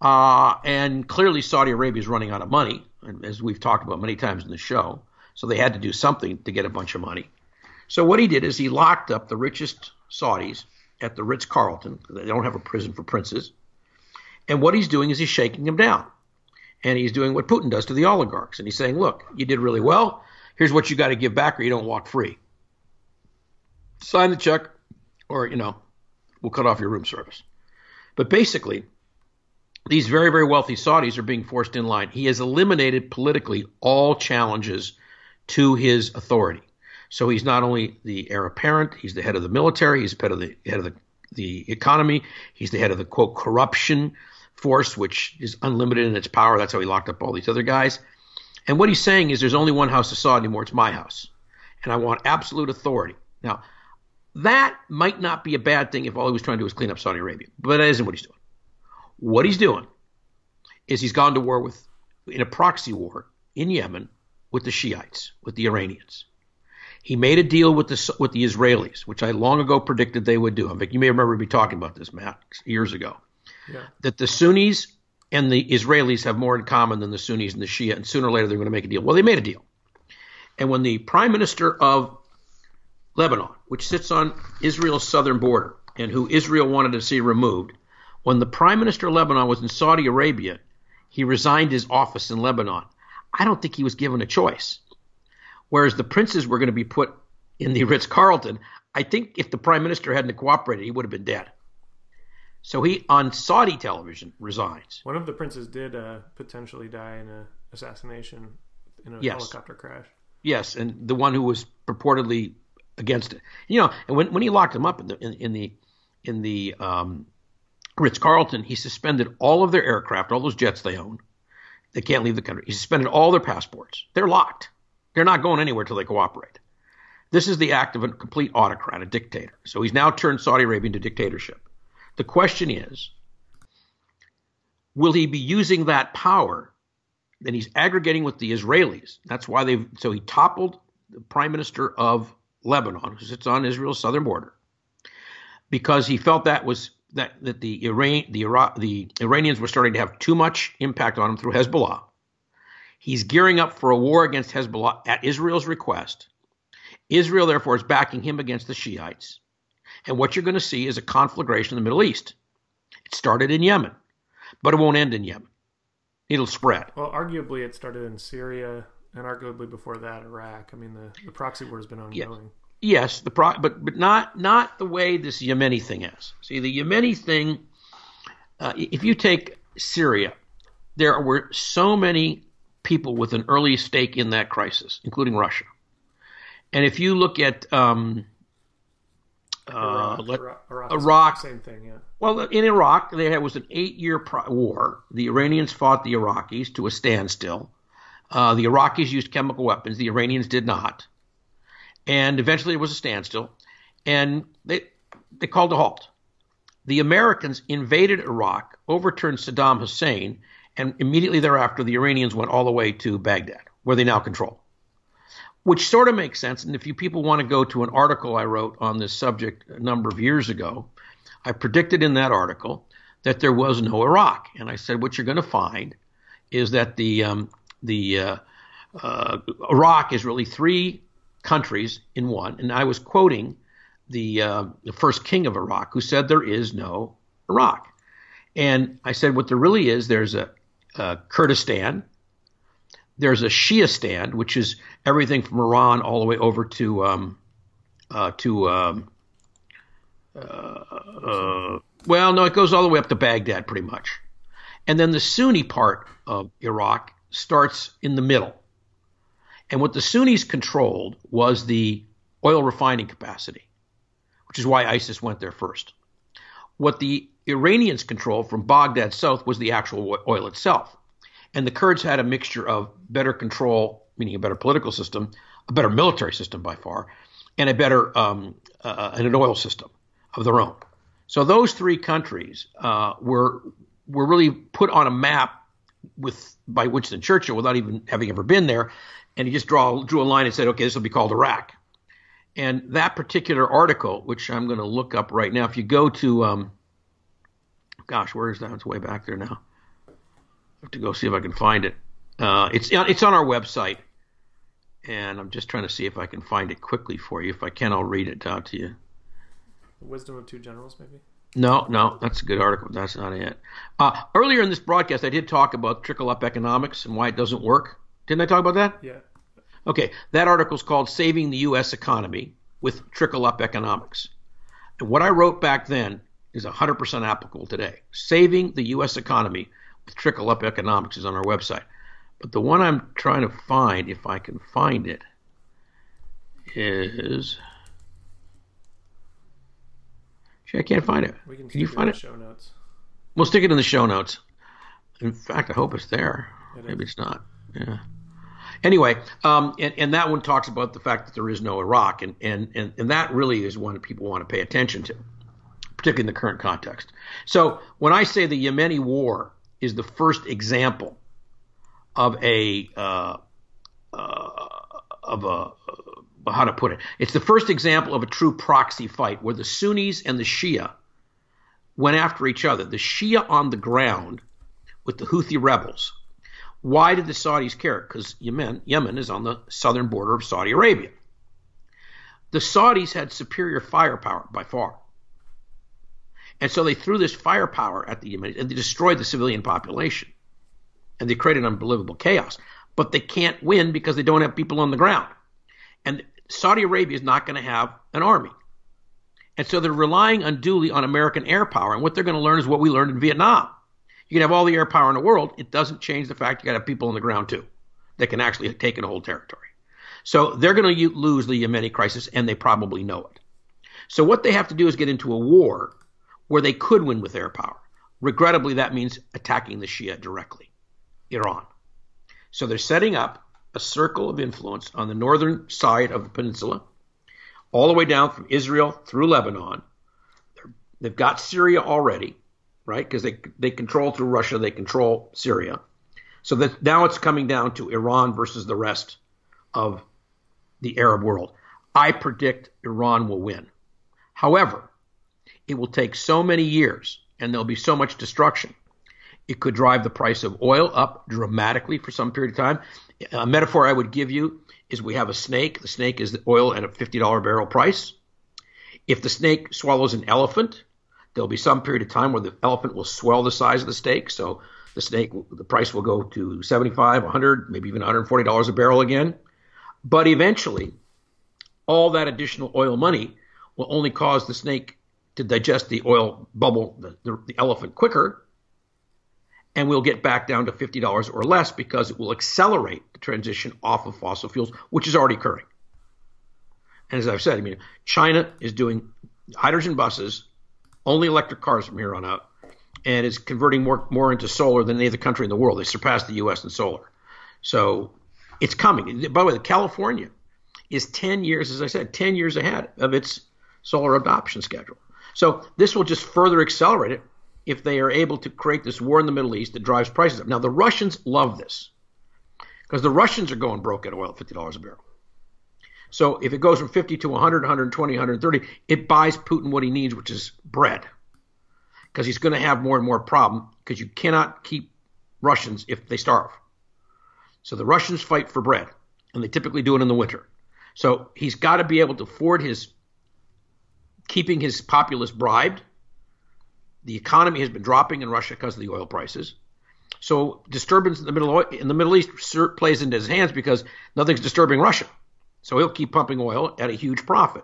Uh, and clearly Saudi Arabia is running out of money, as we've talked about many times in the show. So they had to do something to get a bunch of money. So what he did is he locked up the richest Saudis at the Ritz-Carlton. They don't have a prison for princes. And what he's doing is he's shaking them down. And he's doing what Putin does to the oligarchs. And he's saying, look, you did really well. Here's what you got to give back or you don't walk free. Sign the check or, you know, we'll cut off your room service. But basically, these very, very wealthy Saudis are being forced in line. He has eliminated politically all challenges to his authority. So he's not only the heir apparent, he's the head of the military, he's the head of the, head of the, the economy, he's the head of the, quote, corruption force, which is unlimited in its power. That's how he locked up all these other guys. And what he's saying is there's only one house of Saudi anymore. It's my house. And I want absolute authority. Now, that might not be a bad thing if all he was trying to do was clean up Saudi Arabia, but that isn't what he's doing. What he's doing is he's gone to war with, in a proxy war in Yemen with the Shiites, with the Iranians. He made a deal with the with the Israelis, which I long ago predicted they would do. I think you may remember me talking about this, Matt, years ago, yeah. That the Sunnis and the Israelis have more in common than the Sunnis and the Shia, and sooner or later they're going to make a deal. Well, they made a deal. And when the prime minister of Lebanon, which sits on Israel's southern border and who Israel wanted to see removed, when the prime minister of Lebanon was in Saudi Arabia, he resigned his office in Lebanon. I don't think he was given a choice. Whereas the princes were going to be put in the Ritz-Carlton, I think if the prime minister hadn't cooperated, he would have been dead. So he, on Saudi television, resigns. One of the princes did uh, potentially die in an assassination in a yes. helicopter crash. Yes, and the one who was purportedly against it, you know, and when, when he locked him up in the in, in the in the um, Ritz-Carlton, he suspended all of their aircraft, all those jets they own. They can't leave the country. He suspended all their passports. They're locked. They're not going anywhere till they cooperate. This is the act of a complete autocrat, a dictator. So he's now turned Saudi Arabia into dictatorship. The question is, will he be using that power? Then he's aggregating with the Israelis. That's why they've. So he toppled the prime minister of Lebanon, who sits on Israel's southern border, because he felt that was that that the Iran the Iraq the Iranians were starting to have too much impact on him through Hezbollah. He's gearing up for a war against Hezbollah at Israel's request. Israel, therefore, is backing him against the Shiites. And what you're going to see is a conflagration in the Middle East. It started in Yemen, but it won't end in Yemen. It'll spread. Well, arguably, it started in Syria. And arguably before that, Iraq. I mean, the, the proxy war has been ongoing. Yeah. yes, the pro- but but not not the way this Yemeni thing is. See, the Yemeni thing, uh, if you take Syria, there were so many people with an early stake in that crisis, including Russia. And if you look at um, uh, Iraq, let, Iraq, Iraq, same thing, yeah. Well, in Iraq, there was an eight-year pro- war. The Iranians fought the Iraqis to a standstill. Uh, the Iraqis used chemical weapons. The Iranians did not. And eventually it was a standstill. And they they called a halt. The Americans invaded Iraq, overturned Saddam Hussein, and immediately thereafter the Iranians went all the way to Baghdad, where they now control. Which sort of makes sense. And if you people want to go to an article I wrote on this subject a number of years ago, I predicted in that article that there was no Iraq. And I said what you're going to find is that the um, the uh, uh, Iraq is really three countries in one. And I was quoting the, uh, the first king of Iraq, who said there is no Iraq. And I said what there really is, there's a, a Kurdistan. There's a Shia stand, which is everything from Iran all the way over to um, uh, to um, uh, uh, well, no, it goes all the way up to Baghdad, pretty much. And then the Sunni part of Iraq starts in the middle. And what the Sunnis controlled was the oil refining capacity, which is why ISIS went there first. What the Iranians controlled from Baghdad south was the actual oil itself. And the Kurds had a mixture of better control, meaning a better political system, a better military system by far, and a better um, uh, and an oil system of their own. So those three countries uh, were were really put on a map with by Winston Churchill without even having ever been there, and he just draw, drew a line and said, okay, this will be called Iraq. And that particular article, which I'm going to look up right now, if you go to, um, gosh, where is that? It's way back there now. I have to go see if I can find it. Uh, it's it's on our website, and I'm just trying to see if I can find it quickly for you. If I can, I'll read it out to you. The Wisdom of Two Generals, maybe? No, no, that's a good article. That's not it. Uh, earlier in this broadcast, I did talk about trickle-up economics and why it doesn't work. Didn't I talk about that? Yeah. Okay, that article's called Saving the U S Economy with Trickle-Up Economics. And what I wrote back then is one hundred percent applicable today. Saving the U S Economy Trickle-Up Economics is on our website. But the one I'm trying to find, if I can find it, is... Gee, I can't find it. We can, can you find it? Show notes. We'll stick it in the show notes. In fact, I hope it's there. It Maybe is. It's not. Yeah. Anyway, um, and, and that one talks about the fact that there is no Iraq, and, and, and, and that really is one that people want to pay attention to, particularly in the current context. So when I say the Yemeni war is the first example of a uh, uh, of a how to put it. It's the first example of a true proxy fight where the Sunnis and the Shia went after each other. The Shia on the ground with the Houthi rebels. Why did the Saudis care? Because Yemen, Yemen is on the southern border of Saudi Arabia. The Saudis had superior firepower by far. And so they threw this firepower at the Yemenis, and they destroyed the civilian population. And they created unbelievable chaos. But they can't win because they don't have people on the ground. And Saudi Arabia is not going to have an army. And so they're relying unduly on American air power. And what they're going to learn is what we learned in Vietnam. You can have all the air power in the world. It doesn't change the fact you got to have people on the ground too that can actually take in a whole territory. So they're going to lose the Yemeni crisis, and they probably know it. So what they have to do is get into a war where they could win with air power. Regrettably, that means attacking the Shia directly, Iran. So they're setting up a circle of influence on the northern side of the peninsula, all the way down from Israel through Lebanon. They're, they've got Syria already, right? Because they they control through Russia, they control Syria. So that now it's coming down to Iran versus the rest of the Arab world. I predict Iran will win. However, it will take so many years, and there'll be so much destruction. It could drive the price of oil up dramatically for some period of time. A metaphor I would give you is we have a snake. The snake is the oil at a fifty dollars barrel price. If the snake swallows an elephant, there'll be some period of time where the elephant will swell the size of the snake. So the snake, the price will go to seventy-five dollars, one hundred dollars, maybe even one hundred forty dollars a barrel again. But eventually, all that additional oil money will only cause the snake to digest the oil bubble, the, the, the elephant, quicker, and we'll get back down to fifty dollars or less because it will accelerate the transition off of fossil fuels, which is already occurring. And as I've said, I mean, China is doing hydrogen buses, only electric cars from here on out, and is converting more more into solar than any other country in the world. They surpassed the U S in solar. So it's coming. By the way, California is ten years, as I said, ten years ahead of its solar adoption schedule. So this will just further accelerate it if they are able to create this war in the Middle East that drives prices up. Now, the Russians love this because the Russians are going broke at oil at fifty dollars a barrel. So if it goes from fifty to one hundred, one hundred twenty, one hundred thirty, it buys Putin what he needs, which is bread, because he's going to have more and more problem because you cannot keep Russians if they starve. So the Russians fight for bread, and they typically do it in the winter. So he's got to be able to afford his keeping his populace bribed. The economy has been dropping in Russia because of the oil prices. So disturbance in the Middle in the Middle East plays into his hands because nothing's disturbing Russia. So he'll keep pumping oil at a huge profit.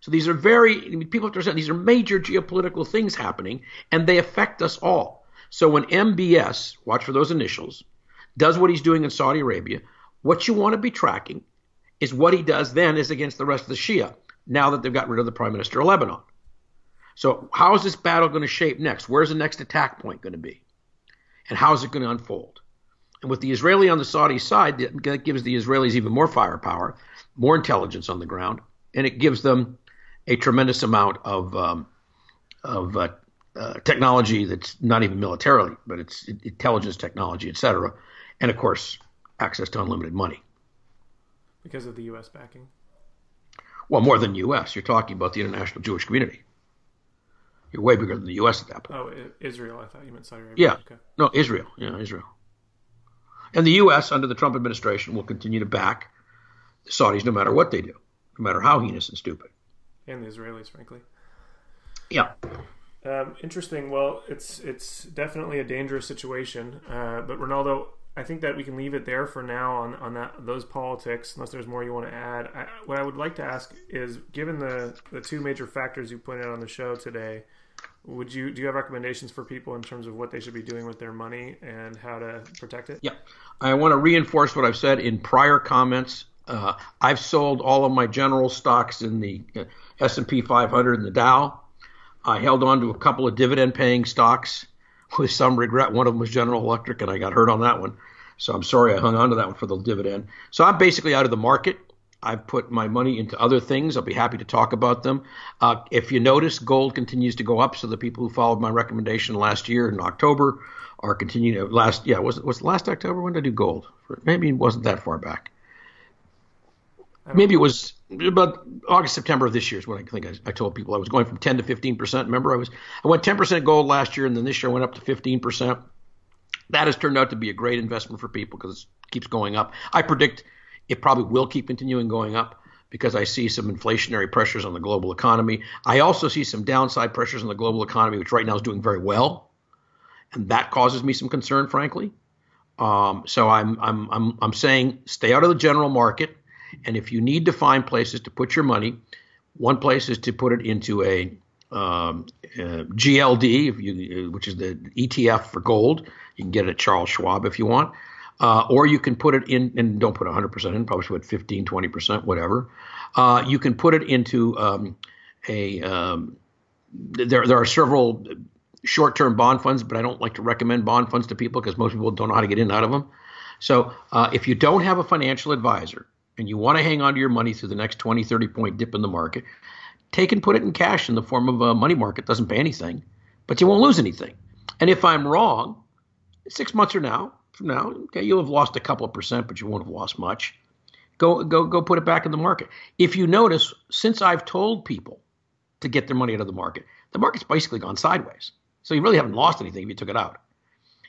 So these are very, I mean, people have to understand, these are major geopolitical things happening, and they affect us all. So when M B S, watch for those initials, does what he's doing in Saudi Arabia, what you want to be tracking is what he does then is against the rest of the Shia, now that they've got rid of the prime minister of Lebanon. So how is this battle going to shape next? Where's the next attack point going to be? And how is it going to unfold? And with the Israeli on the Saudi side, that gives the Israelis even more firepower, more intelligence on the ground, and it gives them a tremendous amount of um, of uh, uh, technology that's not even militarily, but it's intelligence technology, et cetera, and, of course, access to unlimited money. Because of the U S backing? Well, more than U S. You're talking about the international Jewish community. You're way bigger than the U S at that point. Oh, Israel. I thought you meant Saudi Arabia. Yeah. Okay. No, Israel. Yeah, Israel. And the U S under the Trump administration will continue to back the Saudis no matter what they do, no matter how heinous and stupid. And the Israelis, frankly. Yeah. Um, interesting. Well, it's it's definitely a dangerous situation. Uh, but, Rinaldo, I think that we can leave it there for now on, on that those politics, unless there's more you want to add. I, what I would like to ask is, given the, the two major factors you pointed out on the show today, would you do you have recommendations for people in terms of what they should be doing with their money and how to protect it? Yeah. I want to reinforce what I've said in prior comments. Uh, I've sold all of my general stocks in the uh, S and P five hundred and the Dow. I held on to a couple of dividend-paying stocks with some regret. One of them was General Electric, and I got hurt on that one. So I'm sorry I hung on to that one for the dividend. So I'm basically out of the market. I've put my money into other things. I'll be happy to talk about them. Uh, if you notice, gold continues to go up. So the people who followed my recommendation last year in October are continuing to last. Yeah, was it was last October when did I do gold? Maybe it wasn't that far back. Maybe it was about August, September of this year is when I think I, I told people I was going from ten to fifteen percent. Remember, I was I went ten percent gold last year, and then this year I went up to fifteen percent. That has turned out to be a great investment for people because it keeps going up. I predict it probably will keep continuing going up because I see some inflationary pressures on the global economy. I also see some downside pressures on the global economy, which right now is doing very well, and that causes me some concern, frankly. Um, so I'm I'm I'm I'm saying stay out of the general market. And if you need to find places to put your money, one place is to put it into a, um, a G L D, if you, which is the E T F for gold. You can get it at Charles Schwab if you want. Uh, or you can put it in, and don't put one hundred percent in, probably put fifteen, twenty percent, whatever. Uh, you can put it into um, a um, – there, there are several short-term bond funds, but I don't like to recommend bond funds to people because most people don't know how to get in and out of them. So uh, if you don't have a financial advisor, and you want to hang on to your money through the next twenty, thirty-point dip in the market, take and put it in cash in the form of a money market. Doesn't pay anything, but you won't lose anything. And if I'm wrong, six months or now, from now, okay, you'll have lost a couple of percent, but you won't have lost much. Go, go, go put it back in the market. If you notice, since I've told people to get their money out of the market, the market's basically gone sideways. So you really haven't lost anything if you took it out.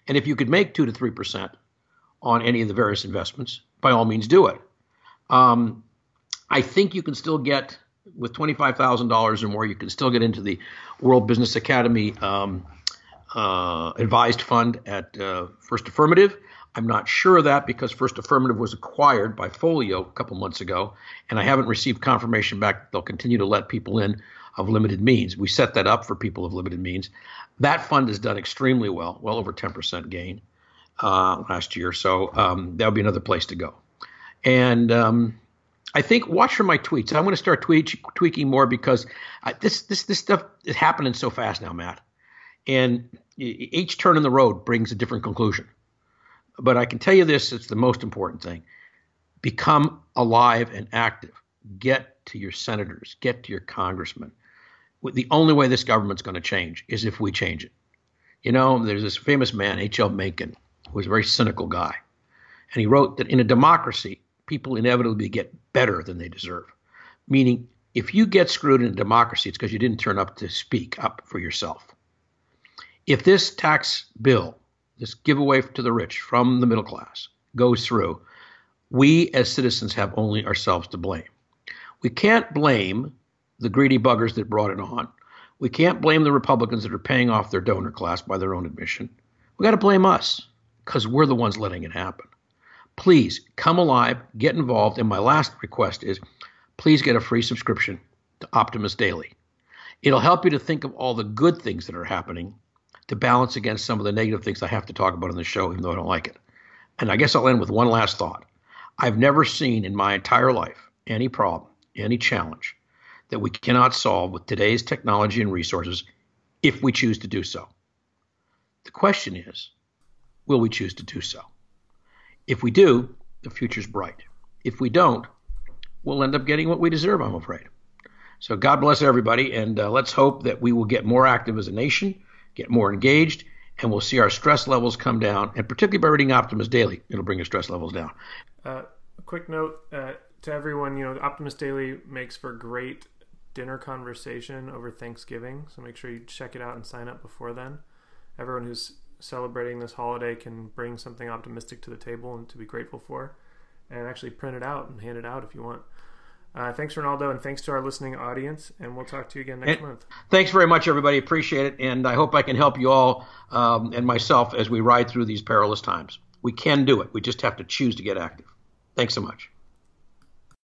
And if you could make two to three percent on any of the various investments, by all means do it. Um, I think you can still get, with twenty-five thousand dollars or more, you can still get into the World Business Academy um, uh, advised fund at uh, First Affirmative. I'm not sure of that because First Affirmative was acquired by Folio a couple months ago, and I haven't received confirmation back that they'll continue to let people in of limited means. We set that up for people of limited means. That fund has done extremely well, well over ten percent gain uh, last year. So um, that would be another place to go. And um, I think watch for my tweets. I'm going to start tweak, tweaking more because I, this this this stuff is happening so fast now, Matt. And each turn in the road brings a different conclusion. But I can tell you this, it's the most important thing. Become alive and active. Get to your senators. Get to your congressmen. The only way this government's going to change is if we change it. You know, there's this famous man, H L Mencken, who was a very cynical guy. And he wrote that in a democracy, people inevitably get better than they deserve. Meaning, if you get screwed in a democracy, it's because you didn't turn up to speak up for yourself. If this tax bill, this giveaway to the rich from the middle class, goes through, we as citizens have only ourselves to blame. We can't blame the greedy buggers that brought it on. We can't blame the Republicans that are paying off their donor class by their own admission. We got to blame us because we're the ones letting it happen. Please come alive, get involved. And my last request is please get a free subscription to Optimist Daily. It'll help you to think of all the good things that are happening to balance against some of the negative things I have to talk about on the show, even though I don't like it. And I guess I'll end with one last thought. I've never seen in my entire life any problem, any challenge that we cannot solve with today's technology and resources if we choose to do so. The question is, will we choose to do so? If we do, the future's bright. If we don't, we'll end up getting what we deserve, I'm afraid. So God bless everybody, and uh, let's hope that we will get more active as a nation, get more engaged, and we'll see our stress levels come down, and particularly by reading Optimist Daily, it'll bring your stress levels down. Uh, a quick note uh, to everyone, you know, Optimist Daily makes for great dinner conversation over Thanksgiving, so make sure you check it out and sign up before then. Everyone who's celebrating this holiday can bring something optimistic to the table and to be grateful for, and actually print it out and hand it out if you want. Uh, thanks, Rinaldo, and thanks to our listening audience, and we'll talk to you again next and month. Thanks very much, everybody. Appreciate it, and I hope I can help you all um, and myself as we ride through these perilous times. We can do it. We just have to choose to get active. Thanks so much.